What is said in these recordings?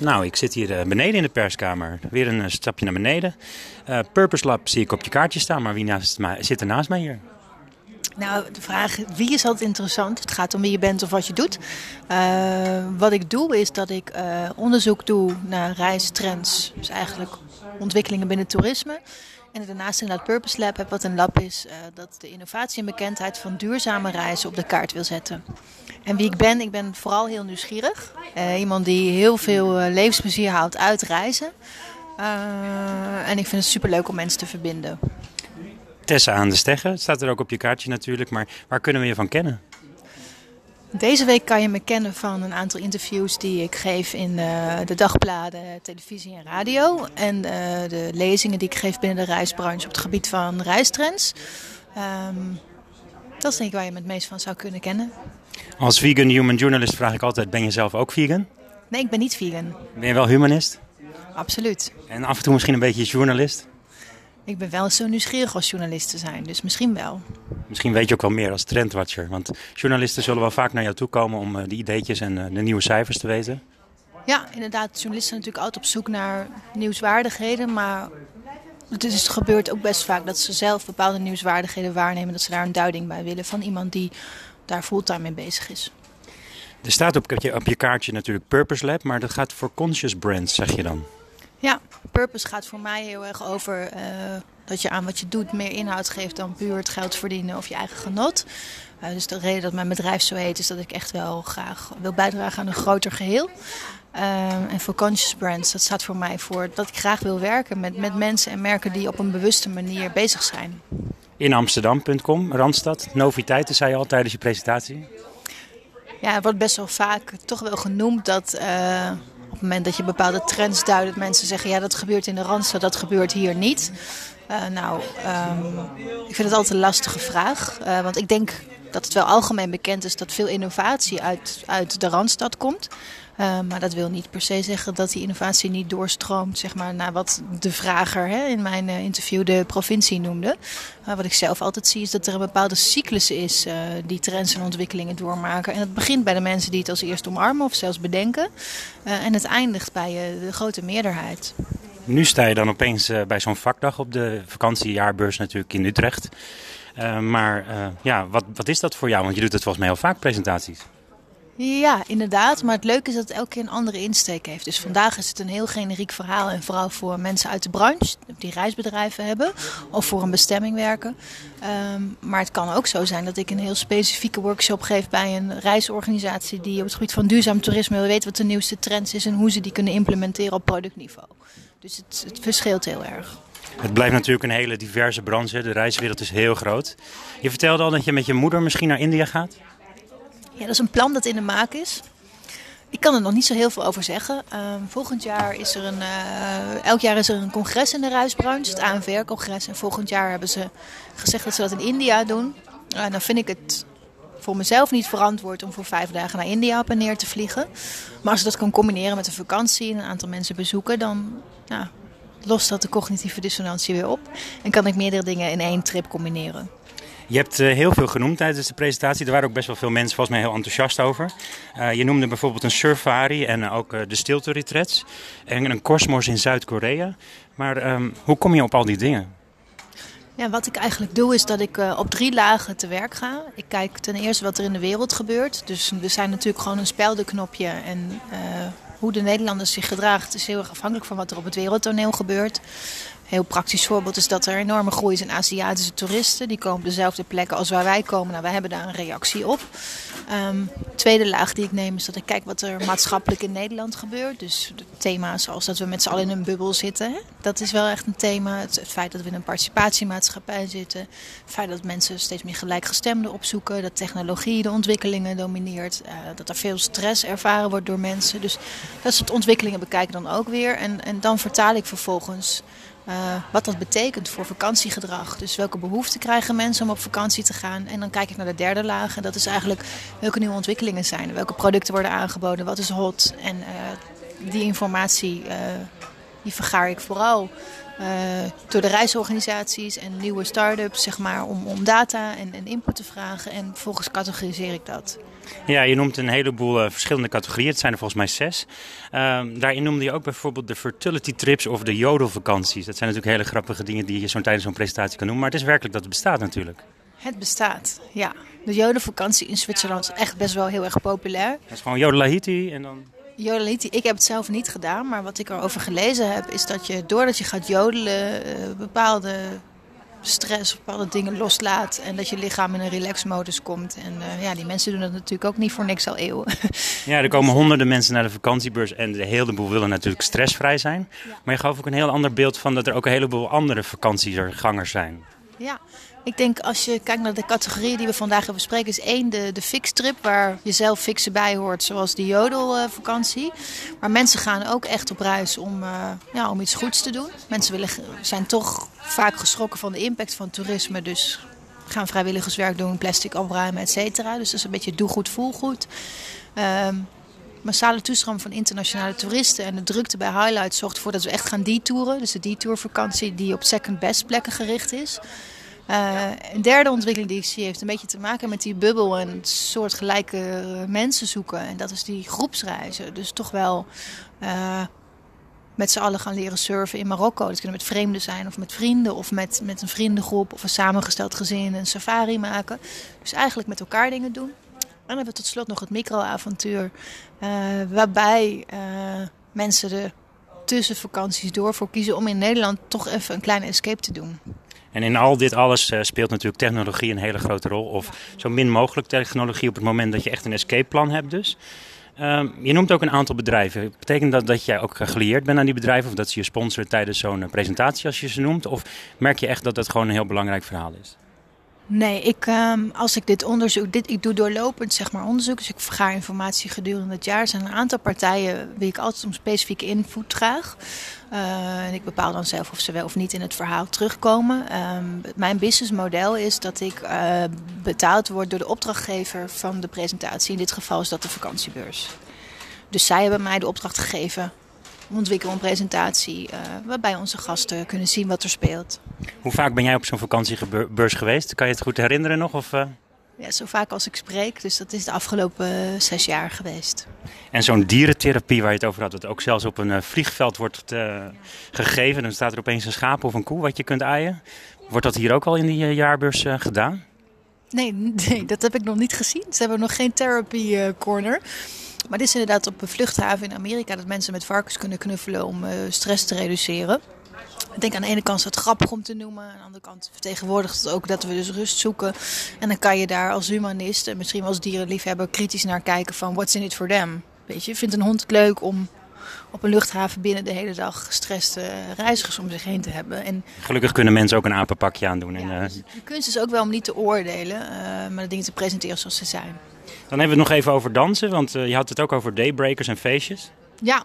Nou, ik zit hier beneden in de perskamer. Weer een stapje naar beneden. Purpose Lab zie ik op je kaartje staan, maar wie zit er naast mij hier? Nou, de vraag wie is altijd interessant. Het gaat om wie je bent of wat je doet. Wat ik doe is dat ik onderzoek doe naar reistrends. Dus eigenlijk ontwikkelingen binnen toerisme. En daarnaast inderdaad Purpose Lab heb, wat een lab is dat de innovatie en bekendheid van duurzame reizen op de kaart wil zetten. En wie ik ben vooral heel nieuwsgierig. Iemand die heel veel levensplezier haalt uit reizen. En ik vind het superleuk om mensen te verbinden. Tessa aan de Stegge, staat er ook op je kaartje natuurlijk, maar waar kunnen we je van kennen? Deze week kan je me kennen van een aantal interviews die ik geef in de dagbladen, televisie en radio. En de lezingen die ik geef binnen de reisbranche op het gebied van reistrends. Dat is denk ik waar je me het meest van zou kunnen kennen. Als vegan human journalist vraag ik altijd, ben je zelf ook vegan? Nee, ik ben niet vegan. Ben je wel humanist? Absoluut. En af en toe misschien een beetje journalist? Ik ben wel eens zo nieuwsgierig als journalist te zijn, dus misschien wel. Misschien weet je ook wel meer als trendwatcher. Want journalisten zullen wel vaak naar jou toe komen om de ideetjes en de nieuwe cijfers te weten. Ja, inderdaad. Journalisten zijn natuurlijk altijd op zoek naar nieuwswaardigheden. Maar het gebeurt ook best vaak dat ze zelf bepaalde nieuwswaardigheden waarnemen. Dat ze daar een duiding bij willen van iemand die daar fulltime mee bezig is. Er staat op je kaartje natuurlijk Purpose Lab, maar dat gaat voor Conscious Brands, zeg je dan? Ja, Purpose gaat voor mij heel erg over dat je aan wat je doet meer inhoud geeft dan puur het geld verdienen of je eigen genot. Dus de reden dat mijn bedrijf zo heet is dat ik echt wel graag wil bijdragen aan een groter geheel. En voor Conscious Brands, dat staat voor mij voor dat ik graag wil werken met mensen en merken die op een bewuste manier bezig zijn. In Amsterdam.com, Randstad, noviteiten zei je al tijdens je presentatie. Ja, het wordt best wel vaak toch wel genoemd dat... Op het moment dat je bepaalde trends duidt, dat mensen zeggen, ja, dat gebeurt in de Randstad, dat gebeurt hier niet. Ik vind het altijd een lastige vraag. Want ik denk dat het wel algemeen bekend is dat veel innovatie uit de Randstad komt. Maar dat wil niet per se zeggen dat die innovatie niet doorstroomt, zeg maar, naar wat de vrager in mijn interview de provincie noemde. Wat ik zelf altijd zie is dat er een bepaalde cyclus is die trends en ontwikkelingen doormaken. En dat begint bij de mensen die het als eerst omarmen of zelfs bedenken. En het eindigt bij de grote meerderheid. Nu sta je dan opeens bij zo'n vakdag op de vakantiejaarbeurs natuurlijk in Utrecht. Wat is dat voor jou? Want je doet het volgens mij heel vaak, presentaties. Ja, inderdaad. Maar het leuke is dat het elke keer een andere insteek heeft. Dus vandaag is het een heel generiek verhaal. En vooral voor mensen uit de branche, die reisbedrijven hebben. Of voor een bestemming werken. Maar het kan ook zo zijn dat ik een heel specifieke workshop geef bij een reisorganisatie die op het gebied van duurzaam toerisme wil weten wat de nieuwste trends is en hoe ze die kunnen implementeren op productniveau. Dus het verschilt heel erg. Het blijft natuurlijk een hele diverse branche. De reiswereld is heel groot. Je vertelde al dat je met je moeder misschien naar India gaat? Ja, dat is een plan dat in de maak is. Ik kan er nog niet zo heel veel over zeggen. Volgend jaar is er elk jaar is er een congres in de reisbranche, het ANVR-congres. En volgend jaar hebben ze gezegd dat ze dat in India doen. Dan vind ik het voor mezelf niet verantwoord om voor 5 dagen naar India op en neer te vliegen. Maar als ik dat kan combineren met een vakantie en een aantal mensen bezoeken, dan lost dat de cognitieve dissonantie weer op. En kan ik meerdere dingen in 1 trip combineren. Je hebt heel veel genoemd tijdens de presentatie. Er waren ook best wel veel mensen volgens mij heel enthousiast over. Je noemde bijvoorbeeld een surfari en ook de stilte-retreats. En een kosmos in Zuid-Korea. Maar hoe kom je op al die dingen? Ja, wat ik eigenlijk doe is dat ik op 3 lagen te werk ga. Ik kijk ten eerste wat er in de wereld gebeurt. Dus we zijn natuurlijk gewoon een speldenknopje en... Hoe de Nederlanders zich gedragen is heel erg afhankelijk van wat er op het wereldtoneel gebeurt. Een heel praktisch voorbeeld is dat er enorme groei is in Aziatische toeristen. Die komen op dezelfde plekken als waar wij komen. Nou, wij hebben daar een reactie op. Tweede laag die ik neem is dat ik kijk wat er maatschappelijk in Nederland gebeurt. Dus thema's zoals dat we met z'n allen in een bubbel zitten. Hè? Dat is wel echt een thema. Het feit dat we in een participatiemaatschappij zitten. Het feit dat mensen steeds meer gelijkgestemden opzoeken. Dat technologie de ontwikkelingen domineert. Dat er veel stress ervaren wordt door mensen. Dus dat soort ontwikkelingen bekijken dan ook weer. En dan vertaal ik vervolgens... Wat dat betekent voor vakantiegedrag. Dus welke behoeften krijgen mensen om op vakantie te gaan. En dan kijk ik naar de derde laag. En dat is eigenlijk welke nieuwe ontwikkelingen zijn. Welke producten worden aangeboden. Wat is hot. En die informatie die vergaar ik vooral door de reisorganisaties en nieuwe start-ups, zeg maar, om data en input te vragen. En vervolgens categoriseer ik dat. Ja, je noemt een heleboel verschillende categorieën. Het zijn er volgens mij 6. Daarin noemde je ook bijvoorbeeld de fertility trips of de jodelvakanties. Dat zijn natuurlijk hele grappige dingen die je tijdens zo'n presentatie kan noemen. Maar het is werkelijk dat het bestaat natuurlijk. Het bestaat, ja. De jodenvakantie in Zwitserland is echt best wel heel erg populair. Dat is gewoon jodelahiti en dan... Jodelahiti, ik heb het zelf niet gedaan, maar wat ik erover gelezen heb is dat je doordat je gaat jodelen bepaalde stress of bepaalde dingen loslaat en dat je lichaam in een relaxmodus komt. En die mensen doen dat natuurlijk ook niet voor niks al eeuwen. Ja, er komen honderden mensen naar de vakantiebeurs en de hele boel willen natuurlijk stressvrij zijn. Ja. Maar je gaf ook een heel ander beeld van dat er ook een heleboel andere vakantiegangers zijn. Ja, ik denk als je kijkt naar de categorieën die we vandaag gaan bespreken, is 1 de fixtrip waar je zelf fixen bij hoort, zoals de jodelvakantie. Maar mensen gaan ook echt op reis om iets goeds te doen. Mensen zijn toch vaak geschrokken van de impact van toerisme, dus gaan vrijwilligerswerk doen, plastic opruimen, et cetera. Dus dat is een beetje doe goed, voel goed. Massale toestroom van internationale toeristen en de drukte bij Highlight zorgt ervoor dat we echt gaan detouren. Dus de detourvakantie die op second best plekken gericht is. Een derde ontwikkeling die ik zie heeft een beetje te maken met die bubbel en soortgelijke mensen zoeken. En dat is die groepsreizen. Dus toch wel met z'n allen gaan leren surfen in Marokko. Dat kunnen met vreemden zijn of met vrienden of met een vriendengroep of een samengesteld gezin een safari maken. Dus eigenlijk met elkaar dingen doen. En dan hebben we tot slot nog het microavontuur, waarbij mensen er tussen vakanties door voor kiezen om in Nederland toch even een kleine escape te doen. En in al dit alles speelt natuurlijk technologie een hele grote rol. Of zo min mogelijk technologie op het moment dat je echt een escapeplan hebt dus. Je noemt ook een aantal bedrijven. Betekent dat dat jij ook gelieerd bent aan die bedrijven? Of dat ze je sponsoren tijdens zo'n presentatie als je ze noemt? Of merk je echt dat dat gewoon een heel belangrijk verhaal is? Nee, als ik dit onderzoek... Ik doe doorlopend onderzoek. Dus ik vergaar informatie gedurende het jaar. Er zijn een aantal partijen die ik altijd om specifieke input vraag. En ik bepaal dan zelf of ze wel of niet in het verhaal terugkomen. Mijn businessmodel is dat ik betaald word door de opdrachtgever van de presentatie. In dit geval is dat de vakantiebeurs. Dus zij hebben mij de opdracht gegeven. We ontwikkelen een presentatie waarbij onze gasten kunnen zien wat er speelt. Hoe vaak ben jij op zo'n vakantiebeurs geweest? Kan je het goed herinneren nog? Of? Ja, zo vaak als ik spreek. Dus dat is de afgelopen 6 jaar geweest. En zo'n dierentherapie waar je het over had, dat ook zelfs op een vliegveld wordt gegeven. Dan staat er opeens een schaap of een koe wat je kunt aaien. Wordt dat hier ook al in die jaarbeurs gedaan? Nee, dat heb ik nog niet gezien. Ze hebben nog geen therapy corner. Maar dit is inderdaad op een vluchthaven in Amerika dat mensen met varkens kunnen knuffelen om stress te reduceren. Ik denk aan de ene kant is het grappig om te noemen. Aan de andere kant vertegenwoordigt het ook dat we dus rust zoeken. En dan kan je daar als humanist en misschien als dierenliefhebber kritisch naar kijken van what's in it for them. Weet je, vindt een hond het leuk om op een luchthaven binnen de hele dag gestreste reizigers om zich heen te hebben. En gelukkig kunnen mensen ook een apenpakje aandoen. Ja, dus de kunst is ook wel om niet te oordelen, maar de dingen te presenteren zoals ze zijn. Dan hebben we het nog even over dansen, want je had het ook over daybreakers en feestjes. Ja,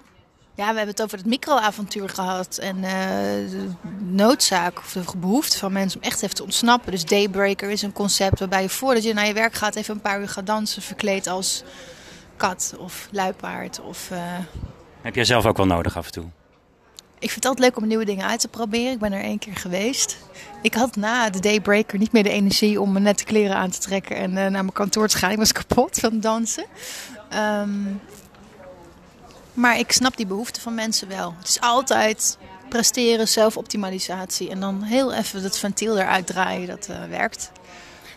we hebben het over het microavontuur gehad en de noodzaak of de behoefte van mensen om echt even te ontsnappen. Dus daybreaker is een concept waarbij je voordat je naar je werk gaat even een paar uur gaat dansen, verkleed als kat of luipaard. Heb jij zelf ook wel nodig af en toe? Ik vind het altijd leuk om nieuwe dingen uit te proberen. Ik ben er 1 keer geweest. Ik had na de daybreaker niet meer de energie om mijn nette kleren aan te trekken en naar mijn kantoor te gaan. Ik was kapot van dansen. Maar ik snap die behoeften van mensen wel. Het is altijd presteren, zelfoptimalisatie en dan heel even dat ventiel eruit draaien. Dat werkt.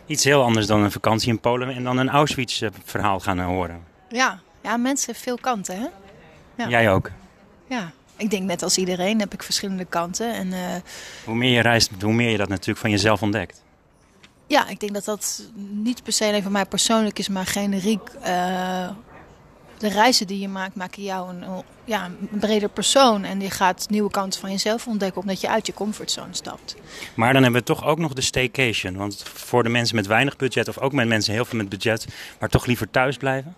Iets heel anders dan een vakantie in Polen en dan een Auschwitz-verhaal gaan horen. Ja, mensen hebben veel kanten, hè? Ja. Jij ook? Ja. Ik denk net als iedereen heb ik verschillende kanten. En, hoe meer je reist, hoe meer je dat natuurlijk van jezelf ontdekt. Ja, ik denk dat niet per se alleen van mij persoonlijk is, maar generiek. De reizen die je maakt, maken jou een breder persoon. En je gaat nieuwe kanten van jezelf ontdekken, omdat je uit je comfortzone stapt. Maar dan hebben we toch ook nog de staycation. Want voor de mensen met weinig budget, of ook met mensen heel veel met budget, maar toch liever thuis blijven.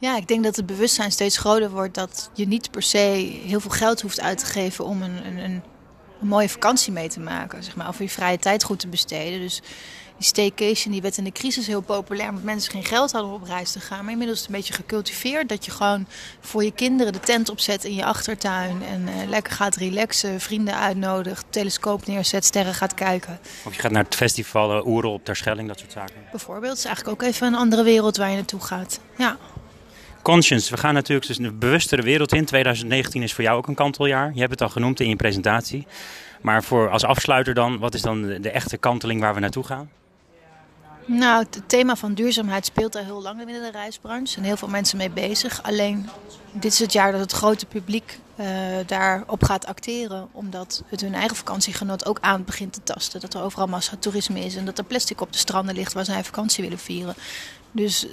Ja, ik denk dat het bewustzijn steeds groter wordt dat je niet per se heel veel geld hoeft uit te geven om een mooie vakantie mee te maken. Zeg maar, of je vrije tijd goed te besteden. Dus Die staycation die werd in de crisis heel populair, omdat mensen geen geld hadden om op reis te gaan. Maar inmiddels is het een beetje gecultiveerd dat je gewoon voor je kinderen de tent opzet in je achtertuin. En lekker gaat relaxen, vrienden uitnodigt, telescoop neerzet, sterren gaat kijken. Of je gaat naar het festival Oeren op Terschelling, dat soort zaken. Bijvoorbeeld, het is eigenlijk ook even een andere wereld waar je naartoe gaat. Ja. Conscious, we gaan natuurlijk dus een bewustere wereld in. 2019 is voor jou ook een kanteljaar. Je hebt het al genoemd in je presentatie. Maar voor als afsluiter dan, wat is dan de echte kanteling waar we naartoe gaan? Nou, het thema van duurzaamheid speelt al heel lang binnen de reisbranche. Er zijn heel veel mensen mee bezig. Alleen, dit is het jaar dat het grote publiek daarop gaat acteren. Omdat het hun eigen vakantiegenot ook aan begint te tasten. Dat er overal massatoerisme is en dat er plastic op de stranden ligt waar ze hun vakantie willen vieren. Dus...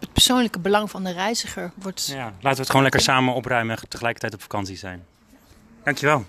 Het persoonlijke belang van de reiziger wordt... Ja, laten we het gewoon lekker samen opruimen en tegelijkertijd op vakantie zijn. Dankjewel.